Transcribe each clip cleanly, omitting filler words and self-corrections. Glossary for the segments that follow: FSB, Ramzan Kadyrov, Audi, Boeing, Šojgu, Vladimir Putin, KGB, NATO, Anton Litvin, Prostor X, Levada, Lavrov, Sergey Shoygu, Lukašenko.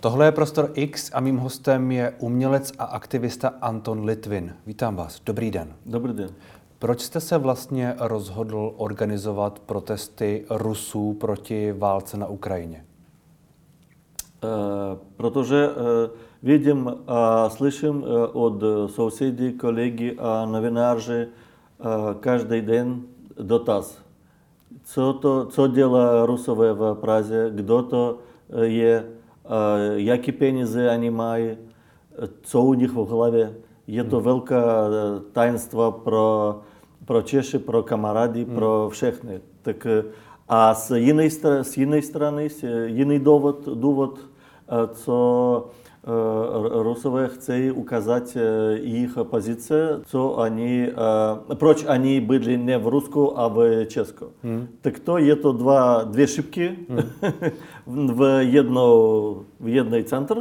Tohle je Prostor X a mým hostem je umělec a aktivista Anton Litvin. Vítám vás. Dobrý den. Dobrý den. Proč jste se vlastně rozhodl organizovat protesty Rusů proti válce na Ukrajině? Protože vidím a slyším od sousedí, kolegy a novináři každý den dotaz. Co dělá Rusové v Praze, kdo to je, jaké peníze oni mají, co u nich v hlavě. Je to velké tajemství pro Češi, pro kamarády, pro všechny. Tak, a z jiné strany, jiný důvod, co Rusové chtějí ukázat jejich pozice, proč oni byli ne v Rusku, a v Česku. Tak to je to dvě šipky v jedný centr.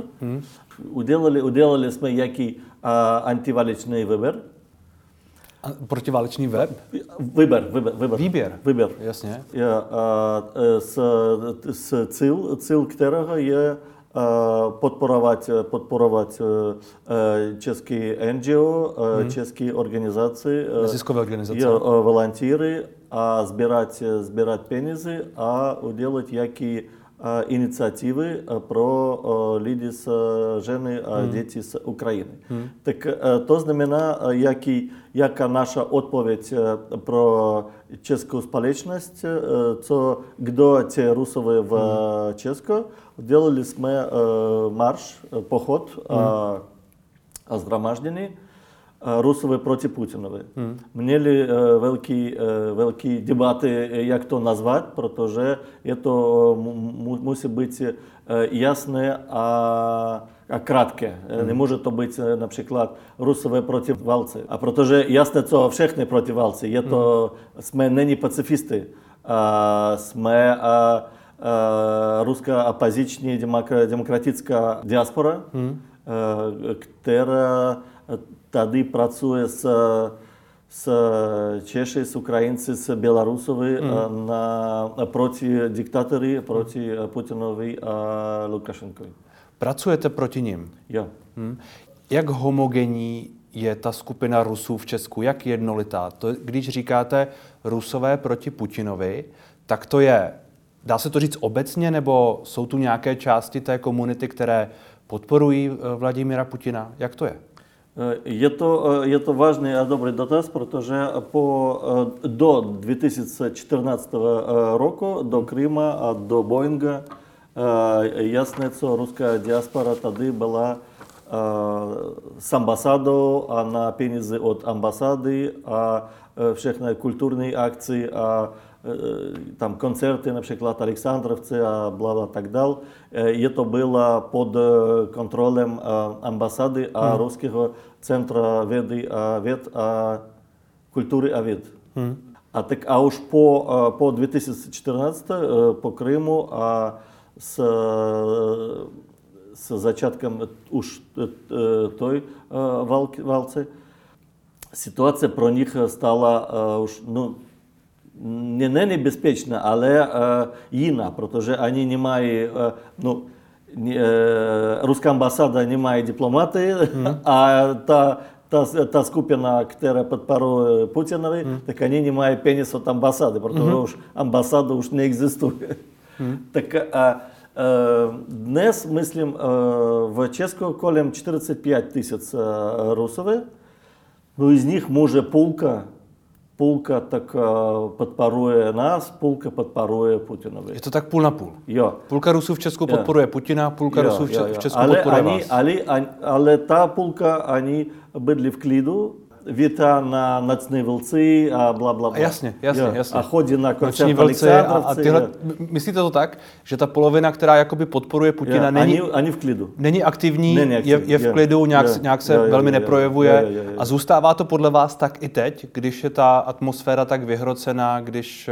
Udělali jsme jaký antiválečný výběr. Protiválečný web? Výběr. Jasně. S cíl kterého je podporovat české NGO, české organizace, volontíry, a sbírat peníze a udělat jaké iniciativy pro lidi s ženy a děti z Ukrajiny. Tak to znamená, jaká naša odpověď pro českou společnost, kdo ti Rusové v Česku. Dělali jsme marš, pochod a zhromáždění Rusové proti Putinovi. Měli velké debaty, jak to nazvat, protože to musí být jasné a krátké. Nemůže to být například Rusové proti válce. A protože jasné, co všechny proti válce. Jsme není pacifisty. Jsme ruská opoziční demokratická diaspora, která tady pracuje s Češi, s Ukrajinci, s Bělorusovy proti diktátory, proti Putinovi a Lukašenkovi. Pracujete proti nim? Jo. Jak homogenní je ta skupina Rusů v Česku? Jak jednolitá? To, když říkáte Rusové proti Putinovi, tak to je, dá se to říct obecně, nebo jsou tu nějaké části té komunity, které podporují Vladimira Putina? Jak to je? Je to vážný a dobrý dotaz, protože do 2014 roku, do Kryma a do Boeinga, jasné, co ruská diaspora tady byla s ambasádou a na peníze od ambasády a všechny kulturní akce a там концерты, например, Александровцы, бла-бла, так дал. Это было под контролем амбассады, Русского центра культуры Авид. А уж по 2014 по Крыму с зачатком уж той валцы ситуация про них стала уж, не небезпечна, але іна, protože вони не мають, руська амбасада не має дипломати, а та скупина, яка підпорує Путінові, так вони не мають пеніс від амбасади, тому що амбасада вже не існує. Так, днес, мислим, в Чеську колем 45 тисяч русових, із них, може, Пулка так подпорує нас, пулка подпорує Путінові. Це так пул на пул? Jo. Пулка русів в Ческу подпорує Путіна, пулка русів в Ческу подпорує вас. Але та пулка, вони були в кліду, віта на ночні вілці, бла-бла-бла. Jasně. A chodí na koncert Alexandrovci. Myslíte to tak, že ta polovina, která jakoby podporuje Putina, ani v klidu. Není aktivní, je v klidu, nějak se velmi neprojevuje. A zůstává to podle vás tak i teď, když je ta atmosféra tak vyhrocená, když,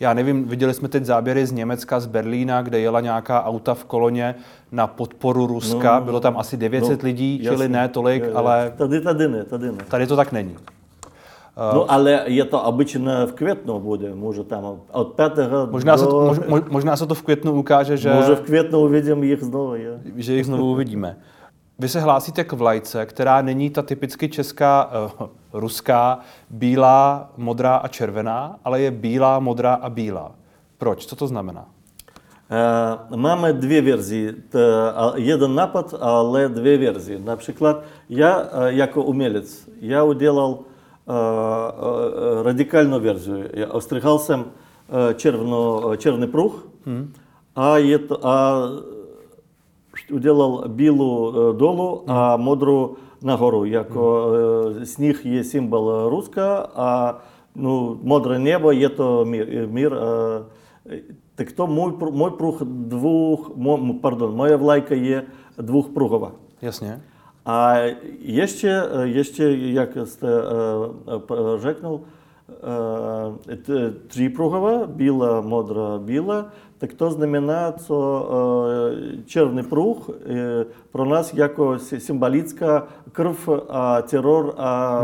já nevím, viděli jsme teď záběry z Německa, z Berlína, kde jela nějaká auta v koloně na podporu Ruska. Bylo tam asi 900 lidí, čili ne tolik, ale... Tady to tak není. Ну, але je to obyčejně v květnu bude, může tam od 5. Možná se to v květnu ukáže, že... Může v květnu uvidíme jich znovu. Je. Že jich znovu uvidíme. Vy se hlásíte k vlajce, která není ta typicky česká, ruská, bílá, modrá a červená, ale je bílá, modrá a bílá. Proč? Co to znamená? Máme dvě verze. Jeden nápad, ale dvě verze. Například já jako umělec, já udělal radikální verzi. Já ostrihal jsem červený pruh a udělal bílou dolů a modrou nahoru. Jako sníh je symbol Ruska a ну, modré nebo je to mír. Tak to můj pruh moje vlajka je dvoupruhová. Jasně. A ještě jak jste řekl, třípruhová, bílá, modrá, bílá, tak to znamená, že červený pruh pro nás jako symbolická krv a teror a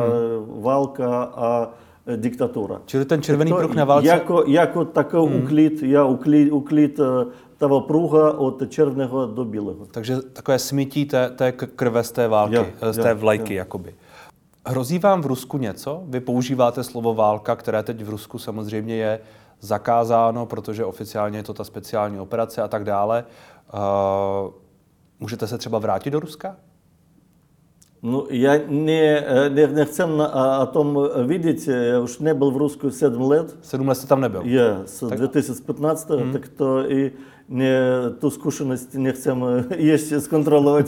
válka a diktatura. Čili ten červený pruh na válce... Jako takový uklid, já uklid toho pruha od červeného do bílého. Takže takové smytí té krve z té války, z té vlajky jakoby. Hrozí vám v Rusku něco? Vy používáte slovo válka, které teď v Rusku samozřejmě je zakázáno, protože oficiálně je to ta speciální operace a tak dále. Můžete se třeba vrátit do Ruska? Ну, я не хотел о том видеть, я уж не был в Русскую 7 лет. 7 лет ты там не был? Я, с 2015, так то и не ту скушенность не хотим ještě zkontrolovat.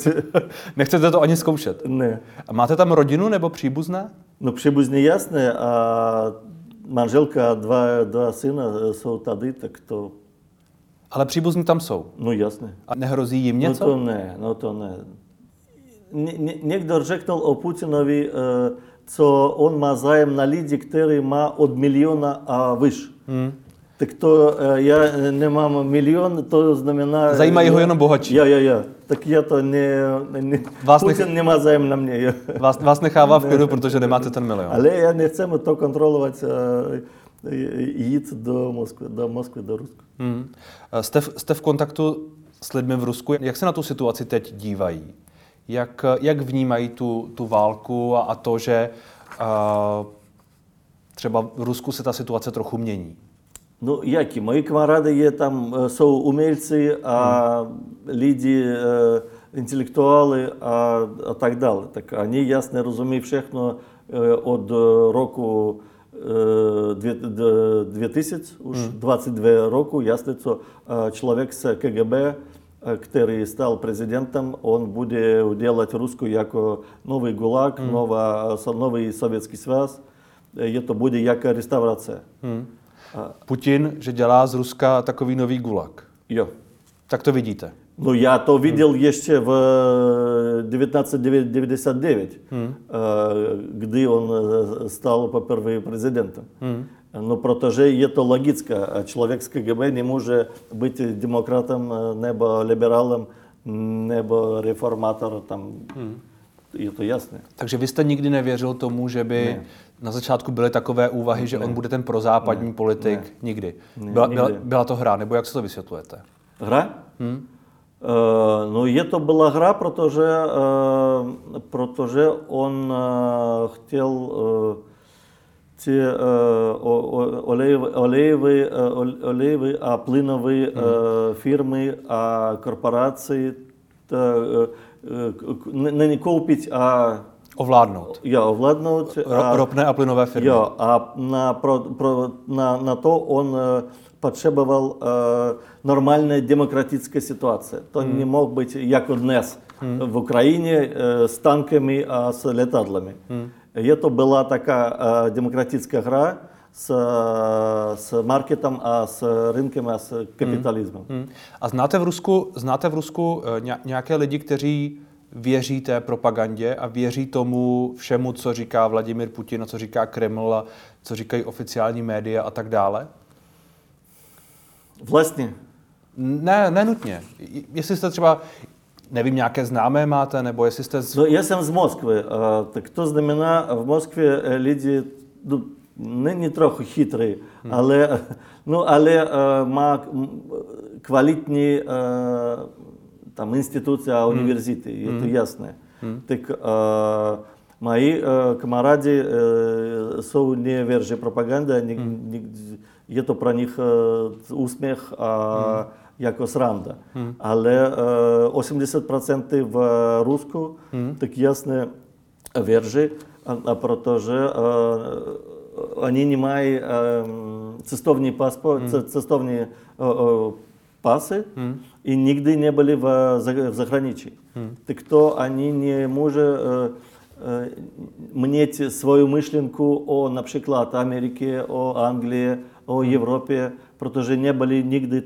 Nechcete to ani zkoušet? Ne. A máte tam rodinu nebo příbuzné? No příbuzné jasné, a manželka a dva syna jsou tady, tak to... Ale příbuzní tam jsou? No jasné. A nehrozí jim něco? No to ne. Někdo řekl o Putinovi, co on má zájem na lidi, který má od miliona a vyš. Tak to já nemám milion, to znamená... Zajímají ho jenom bohatší. Já. Tak já to ne Putin nemá zájem na mě. Vás nechává v klidu, protože nemáte ten milion. Ale já nechcem to kontrolovat, jít do Moskvy, do Ruska. Jste v kontaktu s lidmi v Rusku. Jak se na tu situaci teď dívají? Jak vnímají tu válku a to, že třeba v Rusku se ta situace trochu mění? No jaký? Moji kamarády tam jsou umělci a lidi, intelektuály a tak dále. Tak oni jasně rozumí všechno od roku 2000, už 22 roku, jasně, co člověk z KGB, který stal prezidentem, on bude dělat Rusko jako nový gulag, nový sovětský svaz. Je to bude jako restaurace. Putin, že dělá z Ruska takový nový gulag. Jo. Tak to vidíte. No já to viděl ještě v 1999, kdy on stal poprvé prezidentem. No, protože je to logické. Člověk z KGB nemůže být demokratem, nebo liberálem, nebo reformátorem. Je to jasné. Takže vy jste nikdy nevěřil tomu, že by na začátku byly takové úvahy, že on bude ten prozápadní politik? Ne. Nikdy. Ne, byla to hra, nebo jak se to vysvětlujete? Hra? No, je to byla hra, protože on chtěl... олеевые а плиновые фирмы, а корпорации не купить, а овладнуть. Овладнуть. Ропные а плиновые фирмы. А на то он потребовал нормальная демократическая ситуация. То не мог быть, как у нас в Украине, с танками, а с летадлами. Je to byla taká demokratická hra s marketem a s rynkem a s kapitalismem. A znáte v Rusku nějaké lidi, kteří věří té propagandě a věří tomu všemu, co říká Vladimir Putin a co říká Kreml a co říkají oficiální média a tak dále? Vlastně? Ne, nenutně. Jestli jste třeba... Nevím, nějaké známé máte, nebo jestli jste... No, já jsem z Moskvy, tak to znamená, v Moskvě lidi не трохи хитрий, але, має квалітні там, інституції, університети, це ясно. Так, мои камарады сау не вержи пропаганда, є то про них усміх, jako sranda. Ale 80% v Rusku tak jasně věří, protože oni nemají cestovní pasport, cestovní pasy i nikdy nebyli v zahraničí. Tak to oni nemůže mět svou myšlenku o například Americe, o Anglii, o Evropě, protože nebyli nikdy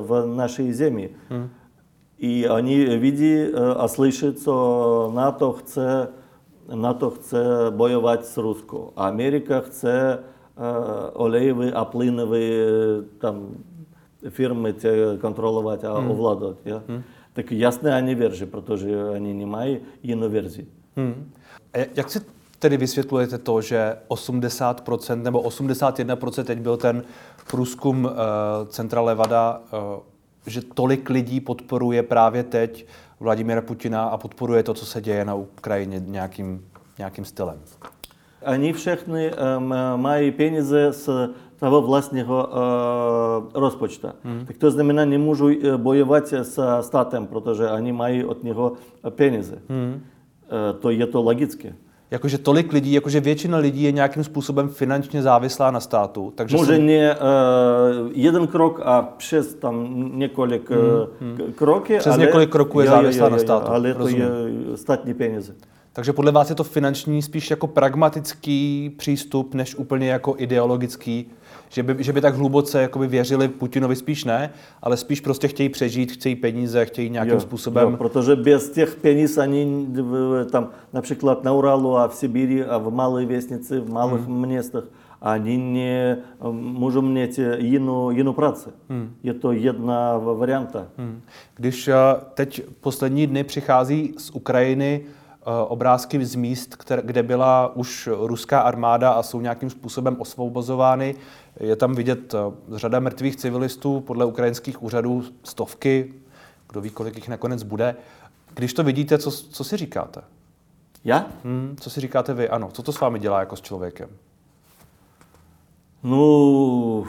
v naší zemi. I oni vidí a slyší, co NATO chce bojovat s Ruskou. Amerika chce olejové a plynové firmy kontrolovat a ovládat. Ja? Tak jasně oni věří, protože oni nemají jinou verzi. Jak si tedy vysvětlujete to, že 80% nebo 81%, teď byl ten průzkum centra Levada, že tolik lidí podporuje právě teď Vladimira Putina a podporuje to, co se děje na Ukrajině nějakým stylem? Oni všechny mají peníze z toho vlastního rozpočtu. Tak to znamená, nemůžou bojovat s státem, protože oni mají od něho peníze. To je to logické. Jakože tolik lidí, jakože většina lidí je nějakým způsobem finančně závislá na státu. Takže může ne jeden krok a přes tam několik kroky. Přes několik kroků je závislá na státu. Ale rozumím. To je státní peníze. Takže podle vás je to finanční spíš jako pragmatický přístup, než úplně jako ideologický, že by tak hluboce jakoby věřili Putinovi, spíš ne, ale spíš prostě chtějí přežít, chtějí peníze, chtějí nějakým způsobem. Jo, protože bez těch peněz ani tam například na Uralu a v Sibíri a v malé vesnici, v malých městech, ani ne můžou mít jinou práci. Je to jedna varianta. Když teď poslední dny přichází z Ukrajiny obrázky z míst, kde byla už ruská armáda a jsou nějakým způsobem osvobozovány. Je tam vidět řada mrtvých civilistů, podle ukrajinských úřadů stovky, kdo ví, kolik jich nakonec bude. Když to vidíte, co si říkáte? Já? Co si říkáte vy? Ano, co to s vámi dělá jako s člověkem? No,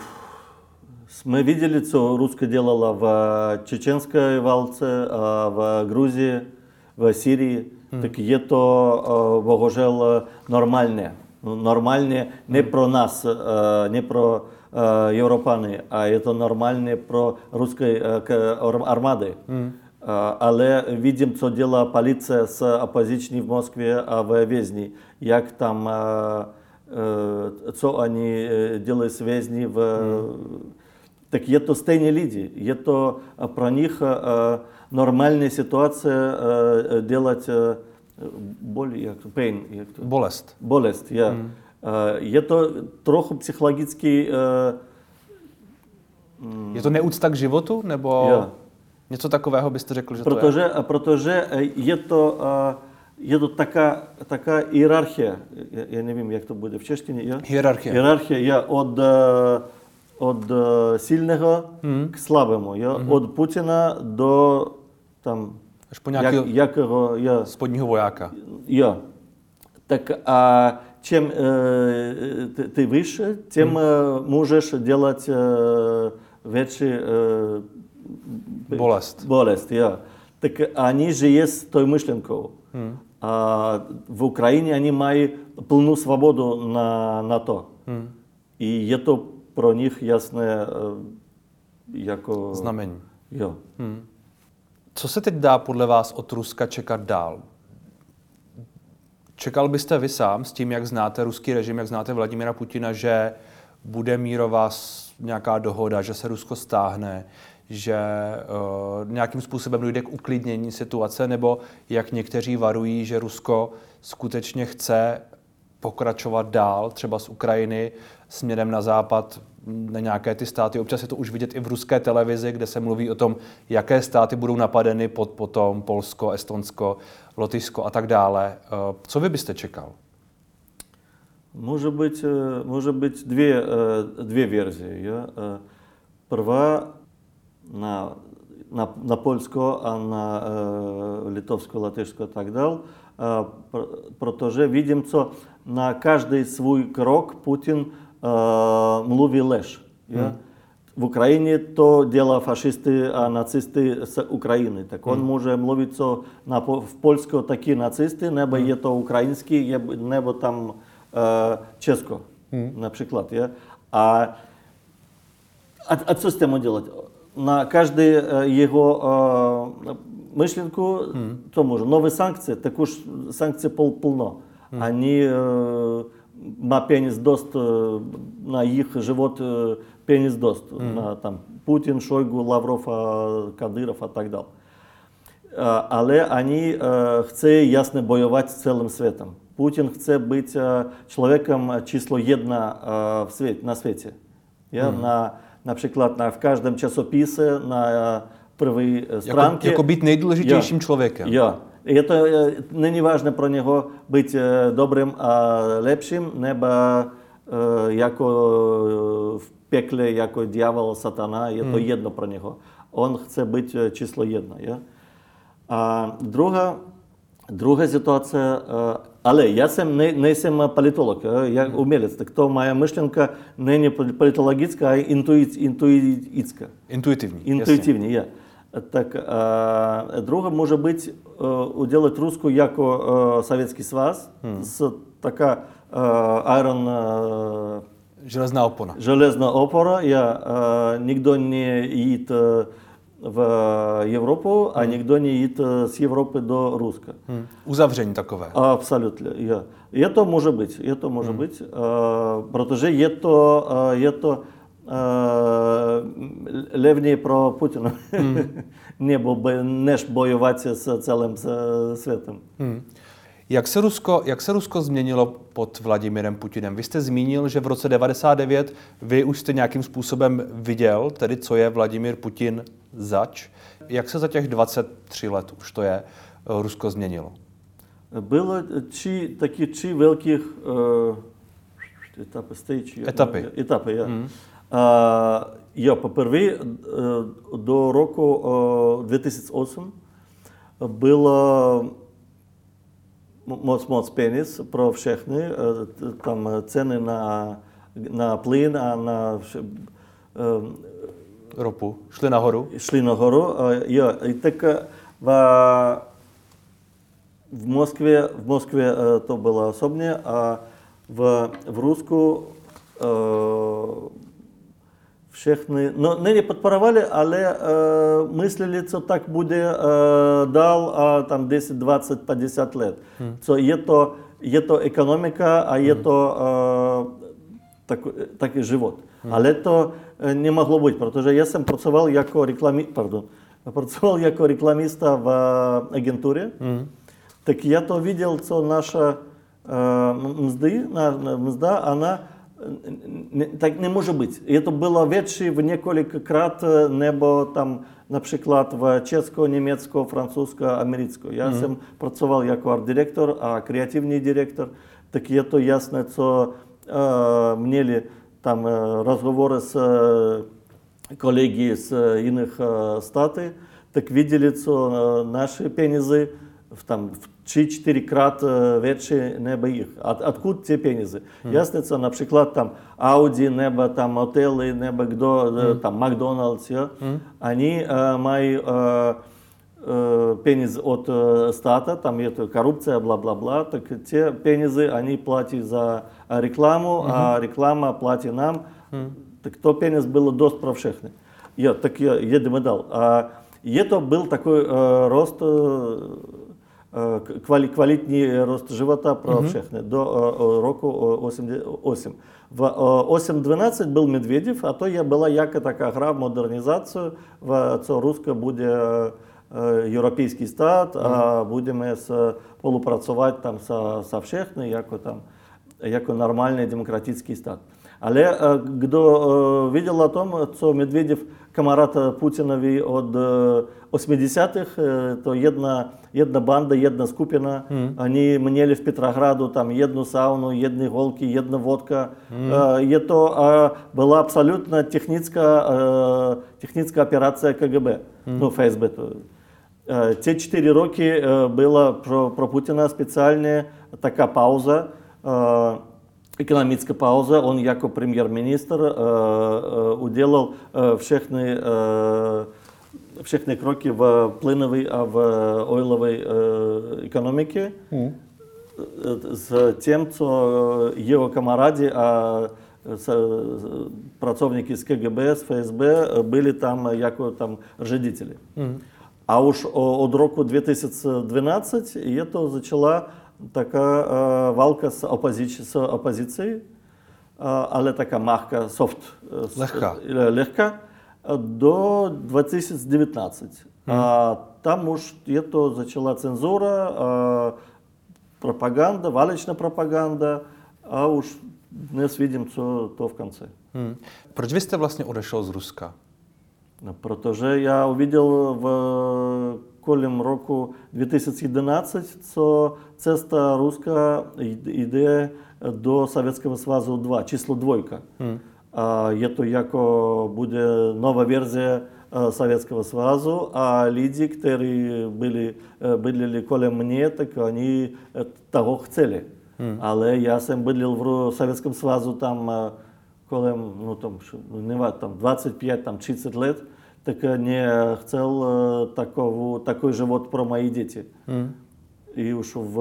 jsme viděli, co Rusko dělala v čečenské válce, v Gruzii, v Syrii. Tak je to bohužel normálně. Normálně ne pro nás, ne pro Evropany, a je to normálně pro ruské armády. Ale vidím, co dělá policie s opoziční v Moskvě a ve vězni. Jak tam, co oni dělají s vězni. Tak je to stejní lidi. Je to pro nich нормальная ситуация делать боль, як то pain, як то болесть, я. Є то трохи психологічний Є то неуцта к животу, nebo něco takového byste řekl, že protože, to je. Protože je to така hierarchia. Я не знаю, як то буде в чешчині, я. Hierarchia, я od silného k slabému, od Putina do tam až po nějakého spodního vojáka. Jo. Tak a čím ty vyšší, tím můžeš dělat větší bolest. Tak oni žijí s tou myšlenkou. A v Ukrajině oni mají plnou svobodu na to. I je to pro nich jasné jako znamení. Jo. Co se teď dá podle vás od Ruska čekat dál? Čekal byste vy sám s tím, jak znáte ruský režim, jak znáte Vladimira Putina, že bude mírová nějaká dohoda, že se Rusko stáhne, že nějakým způsobem dojde k uklidnění situace, nebo jak někteří varují, že Rusko skutečně chce pokračovat dál, třeba z Ukrajiny, směrem na západ, na nějaké ty státy. Občas je to už vidět i v ruské televizi, kde se mluví o tom, jaké státy budou napadeny potom, Polsko, Estonsko, Lotyšsko a tak dále. Co vy byste čekal? Может быть две версии. Я права на польскую, а на литовскую, латышскую и так далее. Протоже видим, что на каждый свой крок Путин млуви леш. В Украине то дело фашисты, а нацисты с Украины. Так он может млувить, что в польскую такие нацисты, небо є то украинские, небо там чешко, например. А что с тем делать? На каждую его мышленку, то может. Новые санкции, так уж санкции полно. Они на пенис дост, на их живот пенис дост. На, там, Путин, Шойгу, Лавров, Кадыров и так далее. Але они хце ясно боевать с целым светом. Путин хоче бути чоловіком число єдна на світі. Наприклад, в кожному часописі, на першій странці. Як бути найдолежитішим чоловіком. Це не важливо про нього бути добрим, а лепшим, небо як в пеклі, як дьявол, сатана, це єдно про нього. Він хоче бути число єдна. А друга ситуація, але я сам не сам політолог, я умілець, так то моя мишленка не політологічна, а інтуїцька. Інтуїтивні, я. Так, друга може бути уділити руску, як Совєтський Союз, з така айрон... Железна опора. Железна опора, ніхто не їде в Европу, а никто не едет с Европы до Руска. Узаврение такое. Абсолютно. Это может быть. Это может быть. Потому что это левнее про Путина. Неж боевать с целым светом. Jak se Rusko změnilo pod Vladimirem Putinem? Vy jste zmínil, že v roce 99 vy už jste nějakým způsobem viděl, tedy co je Vladimír Putin zač. Jak se za těch 23 let už to je Rusko změnilo? Bylo taky tři velkých etapy. Poprvé do roku 2008 bylo моц пенис про всехни, там цены на плин, а на ропу шли нагору. И так в Москве то было особнее, а в Руску всехни, но не подпоровали, але мислили, что так буде дал, там 10, 20, 50 лет. Це є то економіка, а є то такий живот. Але то не могло бути, тому що я сам працював як рекламіста в агентурі. Так я то бачив, що наша мзда, вона так не може бути. Це було більше в декілька крат, небо там, наприклад, в чеську, німецьку, французьку, американську. Я сам працював як арт-директор, а креативний директор. Так це ясно, що мали там розговори з колегами з інших штатів, так бачили, що наші пенізи там в 3-4 крат більше неба їх. Откуди ці пенізи? Ясно, що, наприклад, там Audi, небо, там готелі, небо, там Макдональдс, вони мають пенізи від штата, там є корупція, бла-бла-бла. Так ці пенізи, вони платять за рекламу, а реклама платить нам. Так то пеніс було досить про всіх. Так я їдемо далі. Є то був такий рост, квалітний рост життя про всіх до року 8. В 8-12 був Медведєв, а то я була як така гра в модернізацію, що Руська буде європейський стат, а будемо співпрацювати там з всіх, як нормальний демократичний стат. Але хто бачив о тому, що Медведєв камарата Путінові від 80-х, то одна банда, одна скупіна, вони міняли в Петрограду там одну сауну, одні голки, одна водка. Це була абсолютно технічна операція КГБ, ну ФСБ. Ці 4 роки була про Путіна спеціальна така пауза, экономическая пауза, он, как премьер-министр, уделал всехные кроки в плиновой, в ойловой экономике, с тем, что его камаради, працовники с КГБ, с ФСБ были там, как там, жидители. А уж от року 2012 это зачала така валка з опозицією, але така мягка, софт, легка, до 2019. Там уж почала цензура, пропаганда, валічна пропаганда, а уж днес видим, що то в кінці. Proč vy jste vlastně odešel z Ruska? Protože já uviděl v колем року 2011, що цеста руска йде до Совєтського Союзу 2, число двойка. Є то, як буде нова версія Совєтського Союзу, а люди, які були колем мене, так вони того хотіли. Але я сам був в Совєтському Союзу там колем, ну там, не варто, там 25-30 років. Так не хотел такой живот про мои дети. И уж в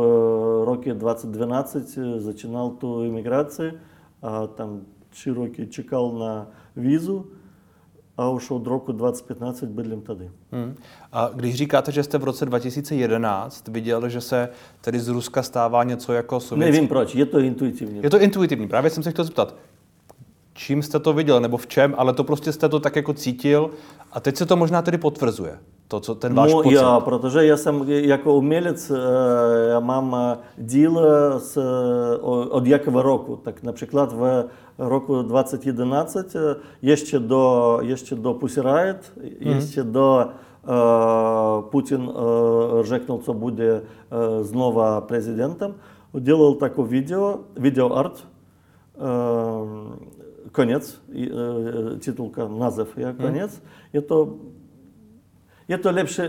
роке 2012 зачинал ту эмиграцию, там 3 роки чекал на визу, a už od roku 2015 bydlím tady. A když říkáte, že jste v roce 2011 viděl, že se tedy z Ruska stává něco jako sovětský... Nevím proč, je to intuitivní. Je to intuitivní, právě jsem se chtěl zeptat. Čím jste to viděl, nebo v čem, ale to prostě jste to tak jako cítil a teď se to možná tedy potvrzuje, to, co ten váš pocit. Jo, protože já jsem jako umělec, já mám díla od jakého roku, tak například v roku 2011 ještě do Pussy Riot, ještě do Putin řekl, co bude znova prezidentem, udělal takové video art, конец, титулка, назов, конец. Это лучше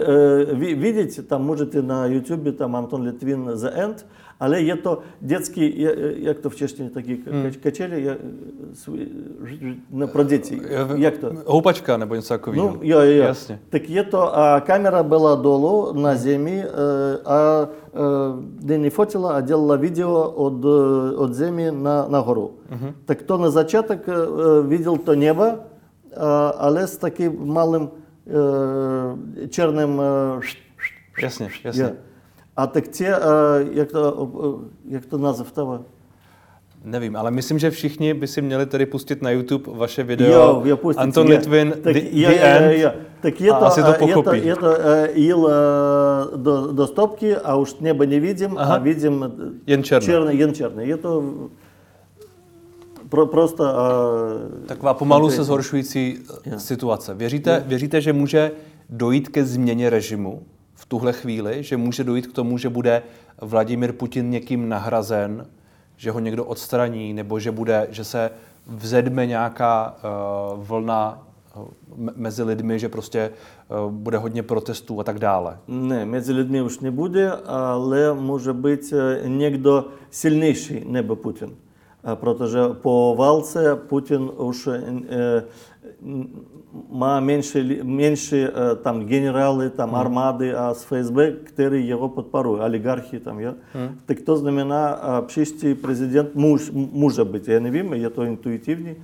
видеть, там можете на ютубе, там Антон Литвин, The End, але это детские, як то в Чечне такие качели, про детей, як то. Гупачка, небо Инсаковина. Ну, ясно. Так это, а камера была долу, на земле, а не фотила, а делала видео от земли на гору. Так кто на зачаток видел то небо, але с таким малым черным... Ясно, ясно. A tak tě, jak to název toho? Nevím, ale myslím, že všichni by si měli tady pustit na YouTube vaše video Anton Litvin, The End, a asi to pochopí. Je to jel do stopky a už nebe nevidím, a vidím jen černé. Je to prostě... Taková pomalu se zhoršující situace. Věříte, že může dojít ke změně režimu? V tuhle chvíli, že může dojít k tomu, že bude Vladimír Putin někým nahrazen, že ho někdo odstraní, nebo že se vzedme nějaká vlna mezi lidmi, že prostě bude hodně protestů a tak dále. Ne, mezi lidmi už nebude, ale může být někdo silnější nebo Putin. Protože po válce Putin už má меньше там генералы, там армады, а с ФСБ, которые его подпоруют, олигархи там. Так то знамена, příští президент může být, я не vím, je to intuitivní,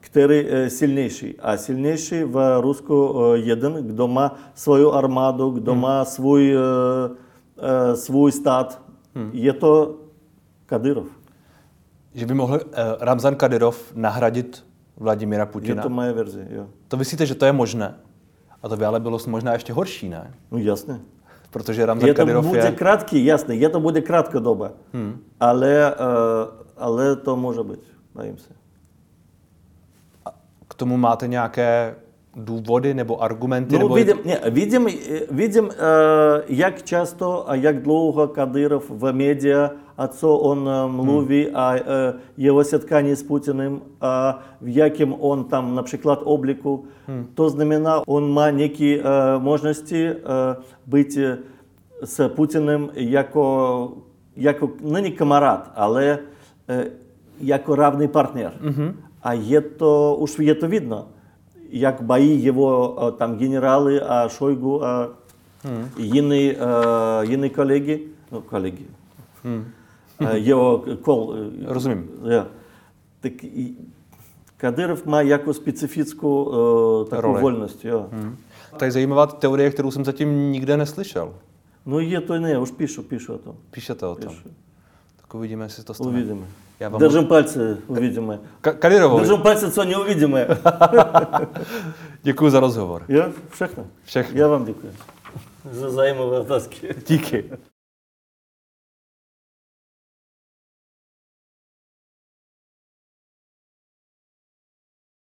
který silnější. A silnější v Rusku jeden, kdo má svou armádu, kdo má svůj stát, je to Kadyrov. Že by mohl Ramzan Kadyrov nahradit Vladimira Putina. Je to moje verze, jo. To myslíte, že to je možné? A to by ale bylo možná ještě horší, ne? No jasně. Protože Ramzan Kadyrov je... Je to bude krátká doba. Ale to může být, bojím se. K tomu máte nějaké důvody nebo argumenty? No, nebo... Vidím, jak často a jak dlouho Kadyrov v médiích a co on mluví a jeho setkání s Putinem a v jakém on tam například obliku. To znamená, on má nějaké možnosti být s Putinem jako není kamarád, ale jako rovný partner. A je to vidno, jak bojí jeho tam generály a Šojgu a jiní kolegy. Jeho rozumím. Tak Kadyrov má jako specifickou takovou volnost. To je zajímavá teorie, kterou jsem zatím nikde neslyšel. No je to ne, už píšu o tom. Píšete o tom. Tak uvidíme, jestli to stane. Uvidíme. Držím palce, uvidíme. Kadyrovovi. Držím palce, co neuvidíme. Děkuji za rozhovor. Všechno. Já vám děkuji. Za zajímavé otázky. Díky.